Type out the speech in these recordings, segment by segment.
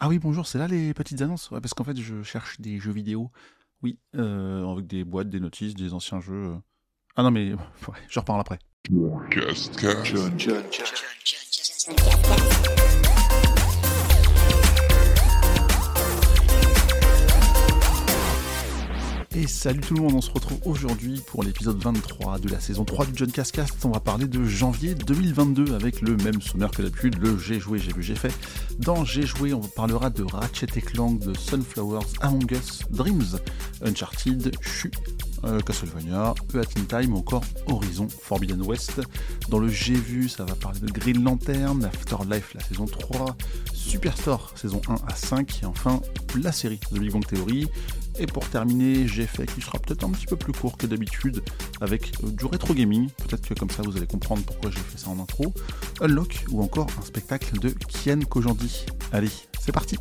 Ah oui, bonjour, c'est là les petites annonces? Ouais, parce qu'en fait, je cherche des jeux vidéo. Oui, avec des boîtes, des notices, des anciens jeux. Ah non, mais ouais, je reparle après. Et salut tout le monde, on se retrouve aujourd'hui pour l'épisode 23 de la saison 3 du John Cascast. On va parler de janvier 2022 avec le même sommaire que d'habitude, le J'ai joué, j'ai vu, j'ai fait. Dans J'ai joué, on parlera de Ratchet & Clank, de Sunflowers, Among Us, Dreams, Uncharted, Shu, Castlevania, A Hat in Time, encore Horizon Forbidden West. Dans le J'ai vu, ça va parler de Green Lantern, Afterlife, la saison 3, Superstore, saison 1 à 5, et enfin la série de Big Bang Theory. Et pour terminer, j'ai fait qui sera peut-être un petit peu plus court que d'habitude avec du rétro gaming, peut-être que comme ça vous allez comprendre pourquoi j'ai fait ça en intro, Unlock ou encore un spectacle de Kian Kojandi. Allez, c'est parti.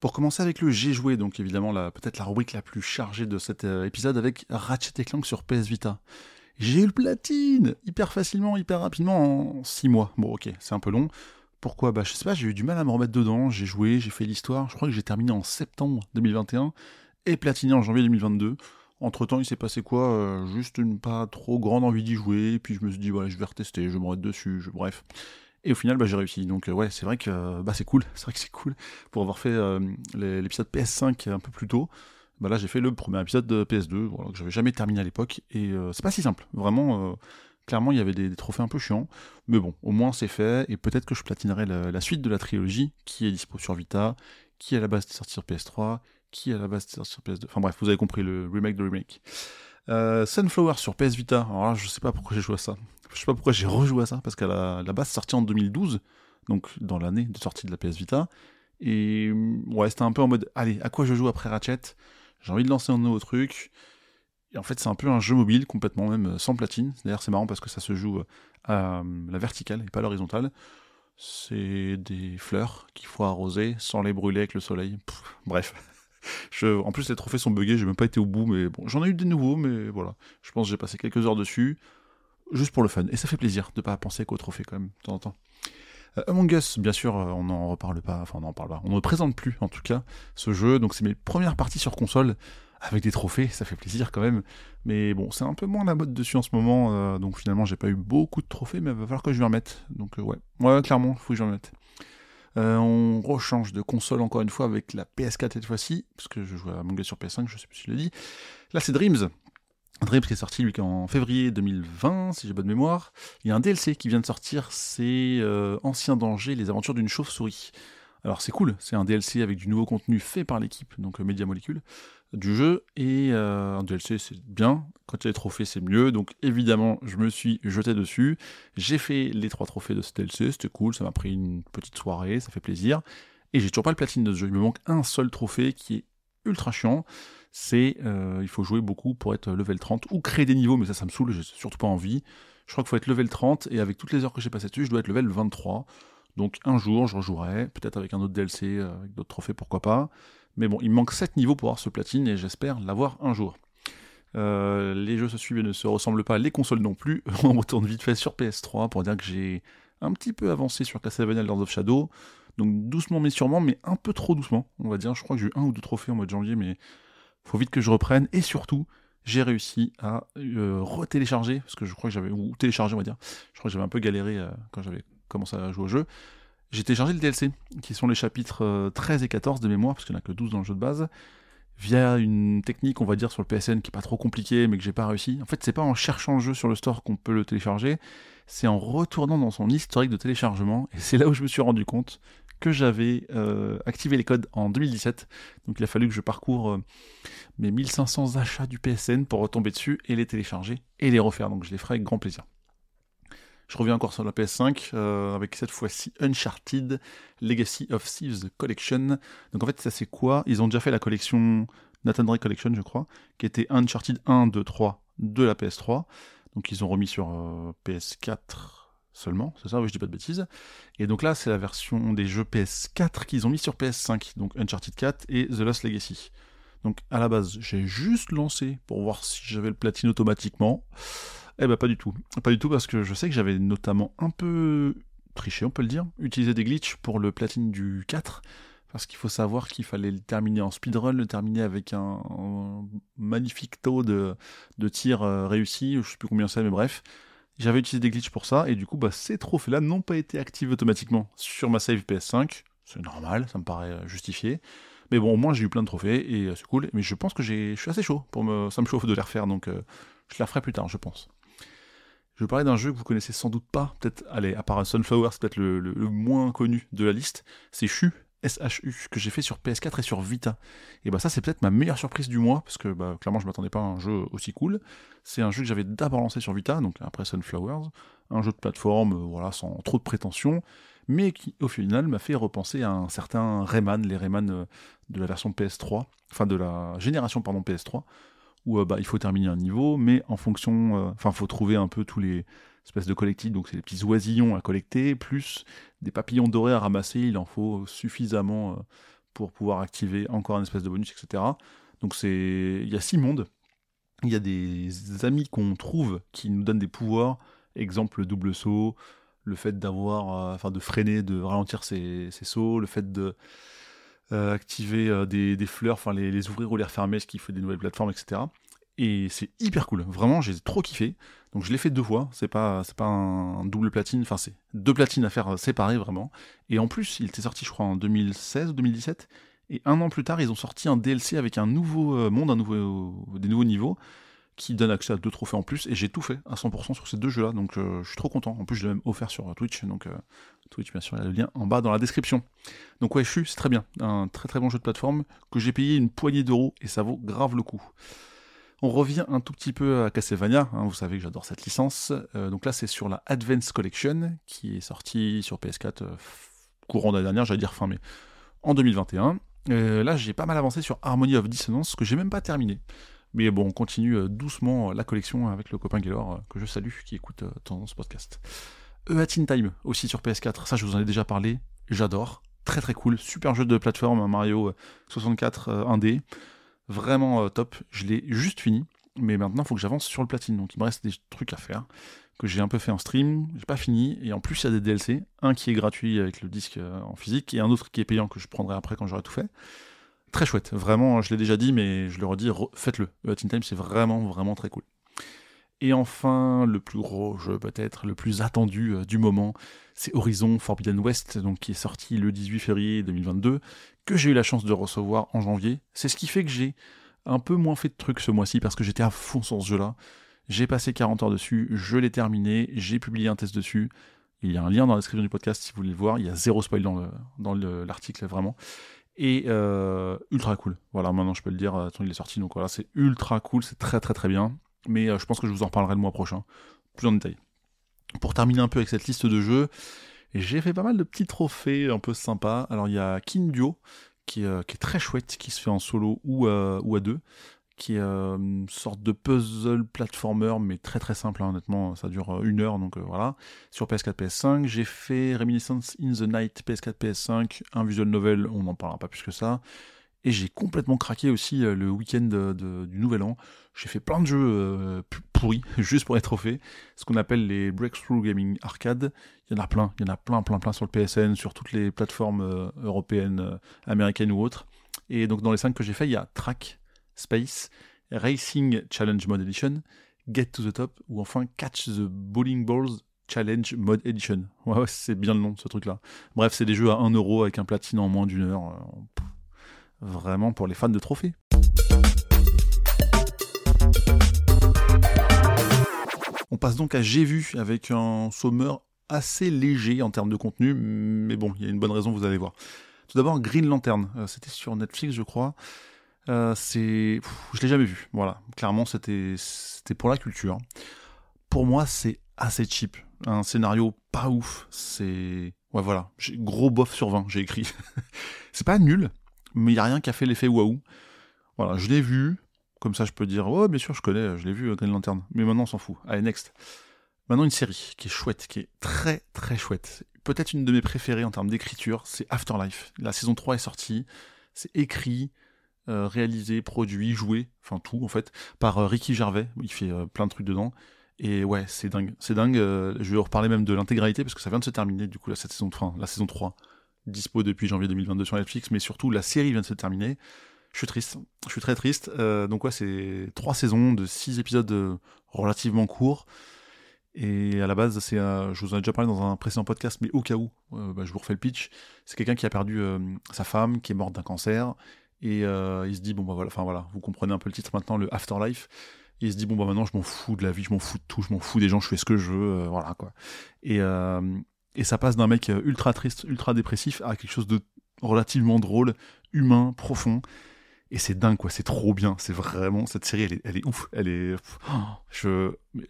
Pour commencer avec le J'ai joué, donc évidemment peut-être la rubrique la plus chargée de cet épisode avec Ratchet & Clank sur PS Vita. J'ai eu le platine hyper facilement, hyper rapidement en 6 mois. Bon ok, c'est un peu long. Pourquoi ? Bah je sais pas, j'ai eu du mal à me remettre dedans, j'ai joué, j'ai fait l'histoire, je crois que j'ai terminé en septembre 2021 et platiné en janvier 2022. Entre temps il s'est passé quoi ? Juste une pas trop grande envie d'y jouer, et puis je me suis dit voilà, je vais retester, je vais me remettre dessus, bref. Et au final j'ai réussi, donc ouais c'est vrai que c'est cool pour avoir fait l'épisode PS5 un peu plus tôt. Bah là j'ai fait le premier épisode de PS2, voilà, que j'avais jamais terminé à l'époque, et c'est pas si simple, vraiment... Clairement, il y avait des trophées un peu chiants, mais bon, au moins c'est fait, et peut-être que je platinerai la suite de la trilogie, qui est dispo sur Vita, qui à la base est sortie sur PS3, qui à la base est sortie sur PS2, enfin bref, vous avez compris, le remake de remake. Sunflower sur PS Vita, alors là, je sais pas pourquoi j'ai joué à ça, je sais pas pourquoi j'ai rejoué à ça, parce qu'à la base, sortie en 2012, donc dans l'année de sortie de la PS Vita, et ouais, c'était un peu en mode, allez, à quoi je joue après Ratchet ? J'ai envie de lancer un nouveau truc... Et en fait, c'est un peu un jeu mobile, complètement, même sans platine. D'ailleurs, c'est marrant parce que ça se joue à la verticale et pas à l'horizontale. C'est des fleurs qu'il faut arroser sans les brûler avec le soleil. Bref. En plus, les trophées sont buggés, j'ai même pas été au bout, mais bon, j'en ai eu des nouveaux, mais voilà. Je pense que j'ai passé quelques heures dessus, juste pour le fun. Et ça fait plaisir de pas penser qu'aux trophées, quand même, de temps en temps. Among Us, bien sûr, on n'en reparle pas, enfin, on n'en parle pas. On ne présente plus, en tout cas, ce jeu. Donc, c'est mes premières parties sur console. Avec des trophées, ça fait plaisir quand même, mais bon, c'est un peu moins la mode dessus en ce moment, donc finalement j'ai pas eu beaucoup de trophées, mais il va falloir que je m'y remette, donc ouais, clairement, il faut que je m'y remette. On rechange de console encore une fois avec la PS4 cette fois-ci, parce que je joue à Among Us sur PS5, je sais plus si je l'ai dit. Là c'est Dreams qui est sorti lui en février 2020, si j'ai bonne mémoire. Il y a un DLC qui vient de sortir, c'est Ancien Danger, les aventures d'une chauve-souris. Alors c'est cool, c'est un DLC avec du nouveau contenu fait par l'équipe, donc Media Molecule, du jeu, et un DLC c'est bien, quand il y a des trophées c'est mieux, donc évidemment je me suis jeté dessus, j'ai fait les 3 trophées de ce DLC, c'était cool, ça m'a pris une petite soirée, ça fait plaisir, et j'ai toujours pas le platine de ce jeu, il me manque un seul trophée qui est ultra chiant, c'est il faut jouer beaucoup pour être level 30, ou créer des niveaux, mais ça me saoule, j'ai surtout pas envie, je crois qu'il faut être level 30, et avec toutes les heures que j'ai passées dessus, je dois être level 23, donc un jour je rejouerai, peut-être avec un autre DLC, avec d'autres trophées, pourquoi pas. Mais bon, il me manque 7 niveaux pour avoir ce platine et j'espère l'avoir un jour. Les jeux se suivent et ne se ressemblent pas, les consoles non plus. On retourne vite fait sur PS3 pour dire que j'ai un petit peu avancé sur Castlevania Lords of Shadow. Donc doucement mais sûrement, mais un peu trop doucement, on va dire. Je crois que j'ai eu 1 ou 2 trophées en mois de janvier, mais faut vite que je reprenne. Et surtout, j'ai réussi à retélécharger, parce que je crois que j'avais... Ou télécharger, on va dire. Je crois que j'avais un peu galéré quand j'avais commencé à jouer au jeu. J'ai téléchargé le DLC, qui sont les chapitres 13 et 14 de mémoire, parce qu'il n'y en a que 12 dans le jeu de base, via une technique, on va dire, sur le PSN, qui n'est pas trop compliquée, mais que j'ai pas réussi. En fait, c'est pas en cherchant le jeu sur le store qu'on peut le télécharger, c'est en retournant dans son historique de téléchargement, et c'est là où je me suis rendu compte que j'avais activé les codes en 2017, donc il a fallu que je parcours mes 1500 achats du PSN pour retomber dessus, et les télécharger, et les refaire, donc je les ferai avec grand plaisir. Je reviens encore sur la PS5, avec cette fois-ci Uncharted Legacy of Thieves Collection. Donc en fait, ça c'est quoi ? Ils ont déjà fait la collection Nathan Drake Collection, je crois, qui était Uncharted 1, 2, 3 de la PS3. Donc ils ont remis sur PS4 seulement, c'est ça ? Oui, je dis pas de bêtises. Et donc là, c'est la version des jeux PS4 qu'ils ont mis sur PS5. Donc Uncharted 4 et The Lost Legacy. Donc à la base, j'ai juste lancé pour voir si j'avais le platine automatiquement. Eh ben pas du tout. Pas du tout, parce que je sais que j'avais notamment un peu triché, on peut le dire, utilisé des glitchs pour le platine du 4, parce qu'il faut savoir qu'il fallait le terminer en speedrun, le terminer avec un magnifique taux de tir réussi, je sais plus combien c'est, mais bref. J'avais utilisé des glitchs pour ça, et du coup, bah, ces trophées-là n'ont pas été activés automatiquement sur ma save PS5. C'est normal, ça me paraît justifié. Mais bon, au moins, j'ai eu plein de trophées, et c'est cool. Mais je pense que je suis assez chaud, ça me chauffe de les refaire, donc je la referai plus tard, je pense. Je vais parler d'un jeu que vous connaissez sans doute pas, peut-être, allez, à part Sunflowers, peut-être le moins connu de la liste, c'est Shu, S-H-U, que j'ai fait sur PS4 et sur Vita. Et bah ça, c'est peut-être ma meilleure surprise du mois, parce que bah, clairement, je m'attendais pas à un jeu aussi cool. C'est un jeu que j'avais d'abord lancé sur Vita, donc après Sunflowers, un jeu de plateforme, voilà, sans trop de prétention, mais qui, au final, m'a fait repenser à un certain Rayman, les Rayman de la version PS3, enfin de la génération, pardon, PS3, où bah, il faut terminer un niveau, mais en fonction... Enfin, il faut trouver un peu tous les espèces de collectifs, donc c'est des petits oisillons à collecter, plus des papillons dorés à ramasser, il en faut suffisamment pour pouvoir activer encore un espèce de bonus, etc. Donc il y a 6 mondes, il y a des amis qu'on trouve qui nous donnent des pouvoirs, exemple le double saut, le fait d'avoir... Enfin, de freiner, de ralentir ses sauts, le fait de... activer des fleurs, enfin les ouvrir ou les refermer, ce qui fait des nouvelles plateformes, etc. Et c'est hyper cool, vraiment j'ai trop kiffé, donc je l'ai fait 2 fois, c'est pas un double platine, enfin c'est 2 platines à faire séparées vraiment, et en plus il était sorti je crois en 2016 ou 2017, et 1 an plus tard ils ont sorti un DLC avec un nouveau monde, des nouveaux niveaux, qui donne accès à 2 trophées en plus, et j'ai tout fait à 100% sur ces 2 jeux-là, donc je suis trop content. En plus, je l'ai même offert sur Twitch, donc Twitch, bien sûr, il y a le lien en bas dans la description. Donc ouais, Shu, c'est très bien, un très très bon jeu de plateforme, que j'ai payé une poignée d'euros, et ça vaut grave le coup. On revient un tout petit peu à Castlevania, hein, vous savez que j'adore cette licence, donc là c'est sur la Advance Collection, qui est sortie sur PS4 courant d'année dernière, j'allais dire fin mai, en 2021. Là, j'ai pas mal avancé sur Harmony of Dissonance, que j'ai même pas terminé. Mais bon, on continue doucement la collection avec le copain Gaylor, que je salue, qui écoute ce podcast. A Hat in Time, aussi sur PS4, ça je vous en ai déjà parlé, j'adore, très très cool, super jeu de plateforme, Mario 64 1D, vraiment top, je l'ai juste fini, mais maintenant il faut que j'avance sur le platine, donc il me reste des trucs à faire, que j'ai un peu fait en stream, j'ai pas fini, et en plus il y a des DLC, un qui est gratuit avec le disque en physique, et un autre qui est payant que je prendrai après quand j'aurai tout fait. Très chouette, vraiment, je l'ai déjà dit, mais je le redis, faites-le. A Hat in Time, c'est vraiment, vraiment très cool. Et enfin, le plus gros jeu, peut-être, le plus attendu du moment, c'est Horizon Forbidden West, donc, qui est sorti le 18 février 2022, que j'ai eu la chance de recevoir en janvier. C'est ce qui fait que j'ai un peu moins fait de trucs ce mois-ci, parce que j'étais à fond sur ce jeu-là. J'ai passé 40 heures dessus, je l'ai terminé, j'ai publié un test dessus. Il y a un lien dans la description du podcast, si vous voulez le voir. Il y a 0 spoil dans l'article, vraiment. Et ultra cool, voilà, maintenant je peux le dire, il est sorti, donc voilà, c'est ultra cool, c'est très très très bien, mais je pense que je vous en reparlerai le mois prochain, plus en détail. Pour terminer un peu avec cette liste de jeux, j'ai fait pas mal de petits trophées un peu sympas. Alors il y a King Duo, qui est très chouette, qui se fait en solo ou à 2, qui est une sorte de puzzle platformer, mais très très simple, hein, honnêtement, ça dure 1 heure, donc voilà. Sur PS4, PS5, j'ai fait Reminiscence in the Night, PS4, PS5, un visual novel, on n'en parlera pas plus que ça. Et j'ai complètement craqué aussi le week-end du Nouvel An. J'ai fait plein de jeux pourris, juste pour les trophées, ce qu'on appelle les Breakthrough Gaming Arcade. Il y en a plein sur le PSN, sur toutes les plateformes européennes, américaines ou autres. Et donc dans les 5 que j'ai fait, il y a TRACK Space Racing Challenge Mode Edition, Get to the Top, ou enfin Catch the Bowling Balls Challenge Mode Edition. Ouais, c'est bien le nom de ce truc-là. Bref, c'est des jeux à 1€ avec un platine en moins d'1 heure. Vraiment pour les fans de trophées. On passe donc à J'ai vu, avec un sommaire assez léger en termes de contenu, mais bon, il y a une bonne raison, vous allez voir. Tout d'abord, Green Lantern, c'était sur Netflix, je crois. Je l'ai jamais vu, voilà, clairement c'était pour la culture. Pour moi c'est assez cheap, un scénario pas ouf, c'est... Ouais voilà, j'ai gros bof sur 20, j'ai écrit. C'est pas nul, mais il n'y a rien qui a fait l'effet waouh. Voilà, je l'ai vu, comme ça je peux dire, oh bien sûr je connais, je l'ai vu Green Lantern, mais maintenant on s'en fout. Allez, next. Maintenant une série qui est chouette, qui est très très chouette, peut-être une de mes préférées en termes d'écriture, c'est Afterlife. La saison 3 est sortie, c'est écrit... réalisé, produit, joué, enfin tout en fait, par Ricky Gervais, il fait plein de trucs dedans, Et ouais, c'est dingue. C'est dingue. Je vais reparler même de l'intégralité parce que ça vient de se terminer, du coup, là, cette saison de fin, la saison 3, dispo depuis janvier 2022 sur Netflix, mais surtout, la série vient de se terminer. Je suis triste. Je suis très triste. Donc ouais, c'est 3 saisons de 6 épisodes relativement courts. Et à la base, c'est, je vous en ai déjà parlé dans un précédent podcast, mais au cas où, je vous refais le pitch. C'est quelqu'un qui a perdu sa femme, qui est morte d'un cancer. Et il se dit, bon, bah voilà, enfin voilà, vous comprenez un peu le titre maintenant, le Afterlife. Et il se dit, bon, bah maintenant, je m'en fous de la vie, je m'en fous de tout, je m'en fous des gens, je fais ce que je veux, voilà, quoi. Et ça passe d'un mec ultra triste, ultra dépressif à quelque chose de relativement drôle, humain, profond. Et c'est dingue, quoi, c'est trop bien, c'est vraiment... Cette série, elle est ouf, elle est...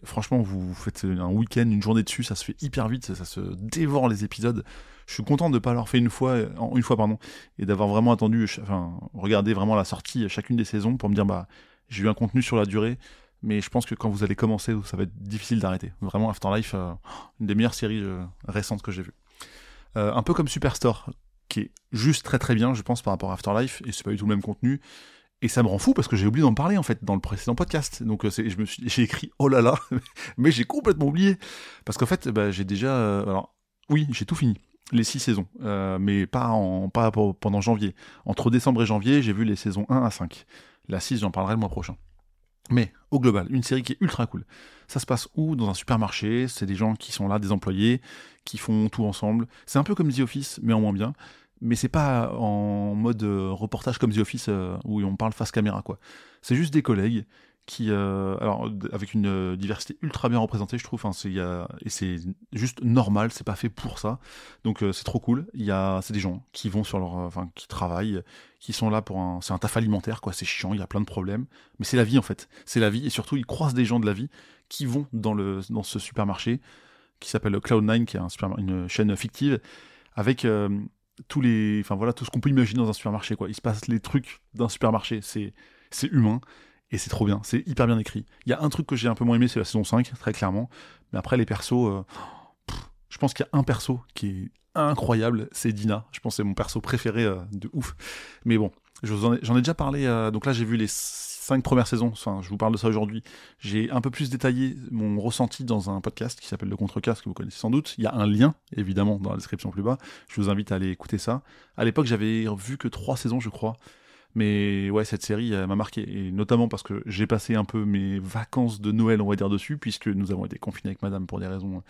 Franchement, vous faites un week-end, une journée dessus, ça se fait hyper vite, ça se dévore les épisodes. Je suis content de ne pas l'avoir fait une fois, et d'avoir vraiment attendu, regarder vraiment la sortie chacune des saisons pour me dire, bah, j'ai eu un contenu sur la durée, mais je pense que quand vous allez commencer, ça va être difficile d'arrêter. Vraiment, Afterlife, une des meilleures séries récentes que j'ai vues. Un peu comme Superstore, qui est juste très très bien, je pense, par rapport à Afterlife, et c'est pas du tout le même contenu, et ça me rend fou, parce que j'ai oublié d'en parler, en fait, dans le précédent podcast, donc j'ai écrit « oh là là », mais j'ai complètement oublié, parce qu'en fait, j'ai déjà... j'ai tout fini, les 6 saisons, mais pas pendant janvier. Entre décembre et janvier, j'ai vu les saisons 1 à 5. La 6, j'en parlerai le mois prochain. Mais, au global, une série qui est ultra cool. Ça se passe où ? Dans un supermarché, c'est des gens qui sont là, des employés, qui font tout ensemble. C'est un peu comme The Office, mais en moins bien. Mais c'est pas en mode reportage comme The Office, où on parle face caméra, quoi. C'est juste des collègues qui... avec une diversité ultra bien représentée, je trouve. Hein, et c'est juste normal, c'est pas fait pour ça. Donc c'est trop cool. C'est des gens qui vont sur leur... qui travaillent... qui sont là pour c'est un taf alimentaire, quoi, c'est chiant, il y a plein de problèmes, mais c'est la vie en fait, c'est la vie, et surtout ils croisent des gens de la vie qui vont dans ce supermarché, qui s'appelle Cloud9, qui est une chaîne fictive, avec tout ce qu'on peut imaginer dans un supermarché, quoi. Il se passe les trucs d'un supermarché, c'est humain, et c'est trop bien, c'est hyper bien écrit. Il y a un truc que j'ai un peu moins aimé, c'est la saison 5, très clairement, mais après les persos, je pense qu'il y a un perso qui est incroyable, c'est Dina, je pense que c'est mon perso préféré de ouf, mais bon, j'en ai déjà parlé, donc là j'ai vu les 5 premières saisons, enfin je vous parle de ça aujourd'hui, j'ai un peu plus détaillé mon ressenti dans un podcast qui s'appelle Le Contre-Cas, que vous connaissez sans doute, il y a un lien évidemment dans la description plus bas, je vous invite à aller écouter ça. À l'époque j'avais vu que 3 saisons je crois, mais ouais, cette série m'a marqué, et notamment parce que j'ai passé un peu mes vacances de Noël, on va dire, dessus, puisque nous avons été confinés avec madame pour des raisons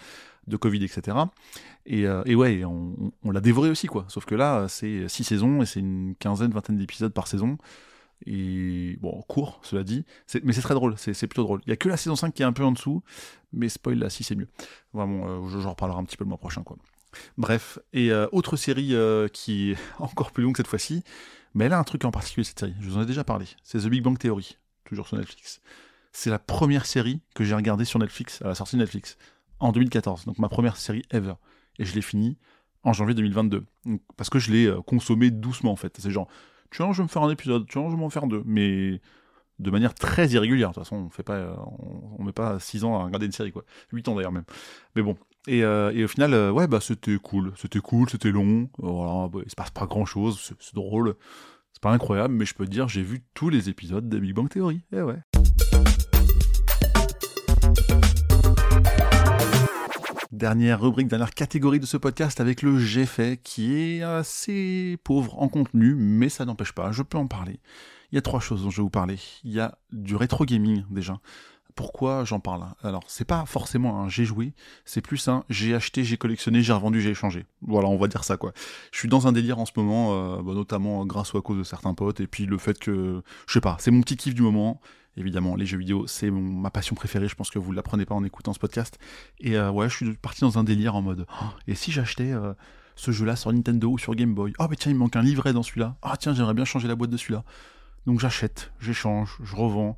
de Covid, etc. Et ouais, on l'a dévoré aussi, quoi. Sauf que là, c'est 6 saisons, et c'est une vingtaine d'épisodes par saison, et bon, court, cela dit, mais c'est très drôle, c'est plutôt drôle. Il n'y a que la saison 5 qui est un peu en dessous, mais spoil, la 6 c'est mieux. Vraiment, j'en reparlerai un petit peu le mois prochain, quoi. Bref, et autre série qui est encore plus longue cette fois-ci, mais elle a un truc en particulier, cette série, je vous en ai déjà parlé, c'est The Big Bang Theory, toujours sur Netflix. C'est la première série que j'ai regardée sur Netflix, à la sortie de Netflix, en 2014, donc ma première série ever, et je l'ai finie en janvier 2022, donc, parce que je l'ai consommée doucement en fait, c'est genre, tiens je vais me faire un épisode, tiens je vais m'en faire 2, mais de manière très irrégulière, de toute façon on met pas 6 ans à regarder une série, quoi, 8 ans d'ailleurs même, mais bon. Et au final, c'était cool, c'était long, voilà, il se passe pas grand chose, c'est drôle, c'est pas incroyable, mais je peux te dire, j'ai vu tous les épisodes de Big Bang Theory, et ouais. Dernière catégorie de ce podcast avec le j'ai fait, qui est assez pauvre en contenu, mais ça n'empêche pas, je peux en parler. Il y a 3 choses dont je vais vous parler. Il y a du rétro gaming déjà. Pourquoi j'en parle ? Alors, c'est pas forcément un « j'ai joué », c'est plus un « j'ai acheté, j'ai collectionné, j'ai revendu, j'ai échangé ». Voilà, on va dire ça, quoi. Je suis dans un délire en ce moment, notamment grâce ou à cause de certains potes, et puis le fait que, je sais pas, c'est mon petit kiff du moment. Évidemment, les jeux vidéo, c'est ma passion préférée, je pense que vous ne l'apprenez pas en écoutant ce podcast. Et je suis parti dans un délire en mode oh, « et si j'achetais ce jeu-là sur Nintendo ou sur Game Boy ? Ah, mais tiens, il me manque un livret dans celui-là. Ah, tiens, j'aimerais bien changer la boîte de celui-là. » Donc j'achète, j'échange, je revends.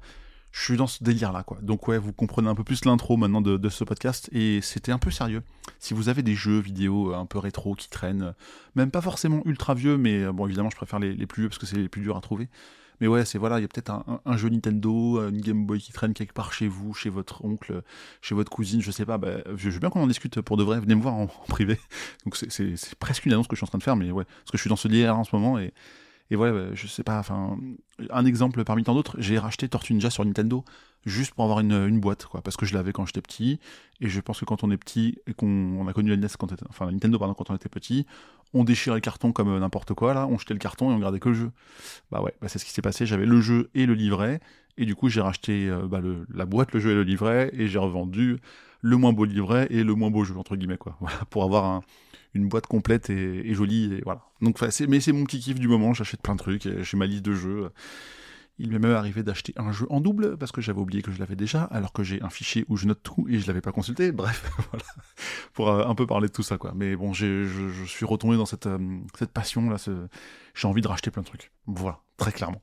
Je suis dans ce délire-là, quoi. Donc ouais, vous comprenez un peu plus l'intro maintenant de ce podcast, et c'était un peu sérieux. Si vous avez des jeux vidéo un peu rétro qui traînent, même pas forcément ultra vieux, mais bon, évidemment, je préfère les plus vieux parce que c'est les plus durs à trouver. Mais ouais, c'est voilà, il y a peut-être un jeu Nintendo, une Game Boy qui traîne quelque part chez vous, chez votre oncle, chez votre cousine, je sais pas, je veux bien qu'on en discute pour de vrai, venez me voir en privé. Donc c'est presque une annonce que je suis en train de faire, mais ouais, parce que je suis dans ce délire en ce moment, et ouais, je sais pas, un exemple parmi tant d'autres, j'ai racheté Tortue Ninja sur Nintendo, juste pour avoir une boîte, quoi, parce que je l'avais quand j'étais petit, et je pense que quand on est petit, et qu'on a connu la NES, la Nintendo pardon, quand on était petit, on déchirait le carton comme n'importe quoi, là, on jetait le carton et on gardait que le jeu. Bah ouais, c'est ce qui s'est passé, j'avais le jeu et le livret, et du coup j'ai racheté la boîte, le jeu et le livret, et j'ai revendu le moins beau livret et le moins beau jeu, entre guillemets, quoi, voilà, pour avoir une boîte complète et jolie, et voilà. Donc, mais c'est mon petit kiff du moment, j'achète plein de trucs, j'ai ma liste de jeux. Il m'est même arrivé d'acheter un jeu en double, parce que j'avais oublié que je l'avais déjà, alors que j'ai un fichier où je note tout et je l'avais pas consulté, bref, voilà, pour un peu parler de tout ça, quoi. Mais bon, je suis retombé dans cette passion-là, j'ai envie de racheter plein de trucs, voilà, très clairement.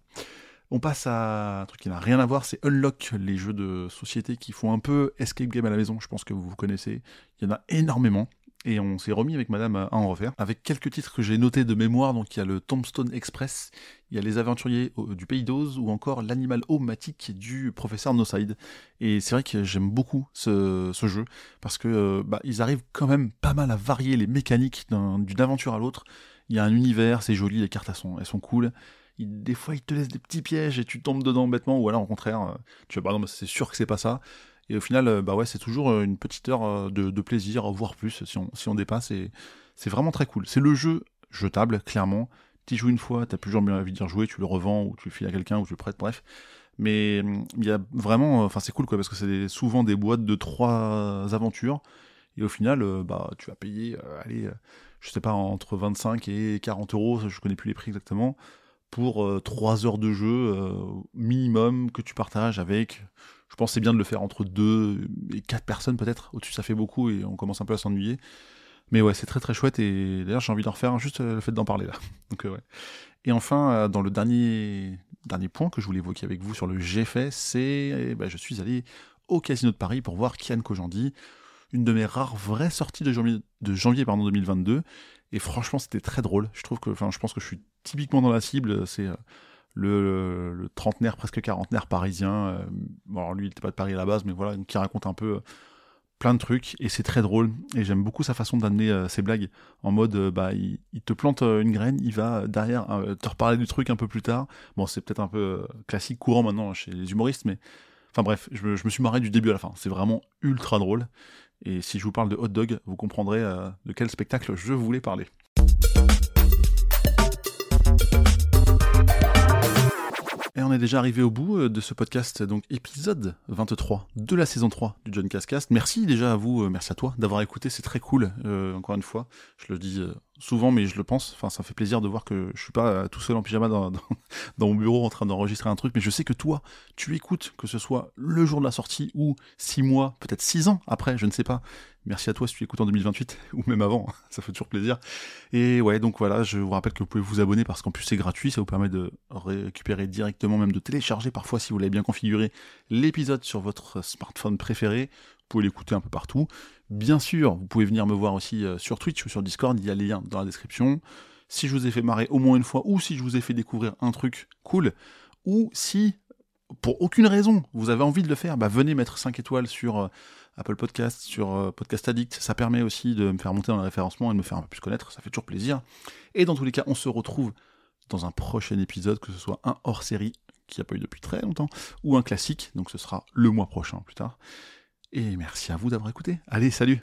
On passe à un truc qui n'a rien à voir, c'est Unlock, les jeux de société qui font un peu escape game à la maison, je pense que vous connaissez, il y en a énormément. Et on s'est remis avec madame à en refaire, avec quelques titres que j'ai notés de mémoire. Donc il y a le Tombstone Express, il y a les aventuriers du Pays d'Oz, ou encore l'animal homatique du professeur Noside. Et c'est vrai que j'aime beaucoup ce jeu, parce que ils arrivent quand même pas mal à varier les mécaniques d'une aventure à l'autre. Il y a un univers, c'est joli, les cartes elles sont cool. Des fois ils te laissent des petits pièges et tu tombes dedans bêtement, ou alors au contraire, tu vas bah non, c'est sûr que c'est pas ça. Et au final, bah ouais, c'est toujours une petite heure de plaisir, voire plus, si on dépasse. Et c'est vraiment très cool. C'est le jeu jetable, clairement. Tu y joues une fois, t'as plusieurs millions à dire jouer, tu le revends, ou tu le files à quelqu'un, ou tu le prêtes, bref. Mais il y a vraiment... Enfin, c'est cool, quoi, parce que c'est souvent des boîtes de 3 aventures. Et au final, tu vas payer, je sais pas, entre 25 et 40 euros, je connais plus les prix exactement, pour 3 heures de jeu minimum que tu partages avec... Je pense que c'est bien de le faire entre 2 et 4 personnes peut-être. Au-dessus, ça fait beaucoup et on commence un peu à s'ennuyer. Mais ouais, c'est très très chouette. Et d'ailleurs, j'ai envie d'en refaire juste le fait d'en parler là. Donc ouais. Et enfin, dans le dernier point que je voulais évoquer avec vous sur le j'ai fait, c'est je suis allé au Casino de Paris pour voir Kian Kojandi, une de mes rares vraies sorties de janvier, 2022. Et franchement, c'était très drôle. Je pense que je suis typiquement dans la cible. C'est le trentenaire, presque quarantenaire parisien, alors lui il n'était pas de Paris à la base, mais voilà, qui raconte un peu plein de trucs, et c'est très drôle, et j'aime beaucoup sa façon d'amener ses blagues, en mode, il te plante une graine, il va derrière te reparler du truc un peu plus tard, bon c'est peut-être un peu classique, courant maintenant chez les humoristes, mais enfin bref, je me suis marré du début à la fin, c'est vraiment ultra drôle, et si je vous parle de hot dog, vous comprendrez de quel spectacle je voulais parler. Et on est déjà arrivé au bout de ce podcast, donc épisode 23 de la saison 3 du John Cascast. Merci déjà à vous, merci à toi d'avoir écouté, c'est très cool, encore une fois, je le dis souvent mais je le pense, enfin ça fait plaisir de voir que je suis pas tout seul en pyjama dans mon bureau en train d'enregistrer un truc, mais je sais que toi, tu écoutes, que ce soit le jour de la sortie ou 6 mois, peut-être 6 ans après, je ne sais pas. Merci à toi si tu écoutes en 2028, ou même avant, ça fait toujours plaisir. Et ouais, donc voilà, je vous rappelle que vous pouvez vous abonner parce qu'en plus c'est gratuit, ça vous permet de récupérer directement, même de télécharger parfois si vous l'avez bien configuré, l'épisode sur votre smartphone préféré. Vous pouvez l'écouter un peu partout. Bien sûr, vous pouvez venir me voir aussi sur Twitch ou sur Discord, il y a les liens dans la description. Si je vous ai fait marrer au moins une fois, ou si je vous ai fait découvrir un truc cool, ou si, pour aucune raison, vous avez envie de le faire, venez mettre 5 étoiles sur Apple Podcast, sur Podcast Addict, ça permet aussi de me faire monter dans le référencement et de me faire un peu plus connaître, ça fait toujours plaisir. Et dans tous les cas, on se retrouve dans un prochain épisode, que ce soit un hors-série, qui n'a pas eu depuis très longtemps, ou un classique, donc ce sera le mois prochain, plus tard. Et merci à vous d'avoir écouté. Allez, salut.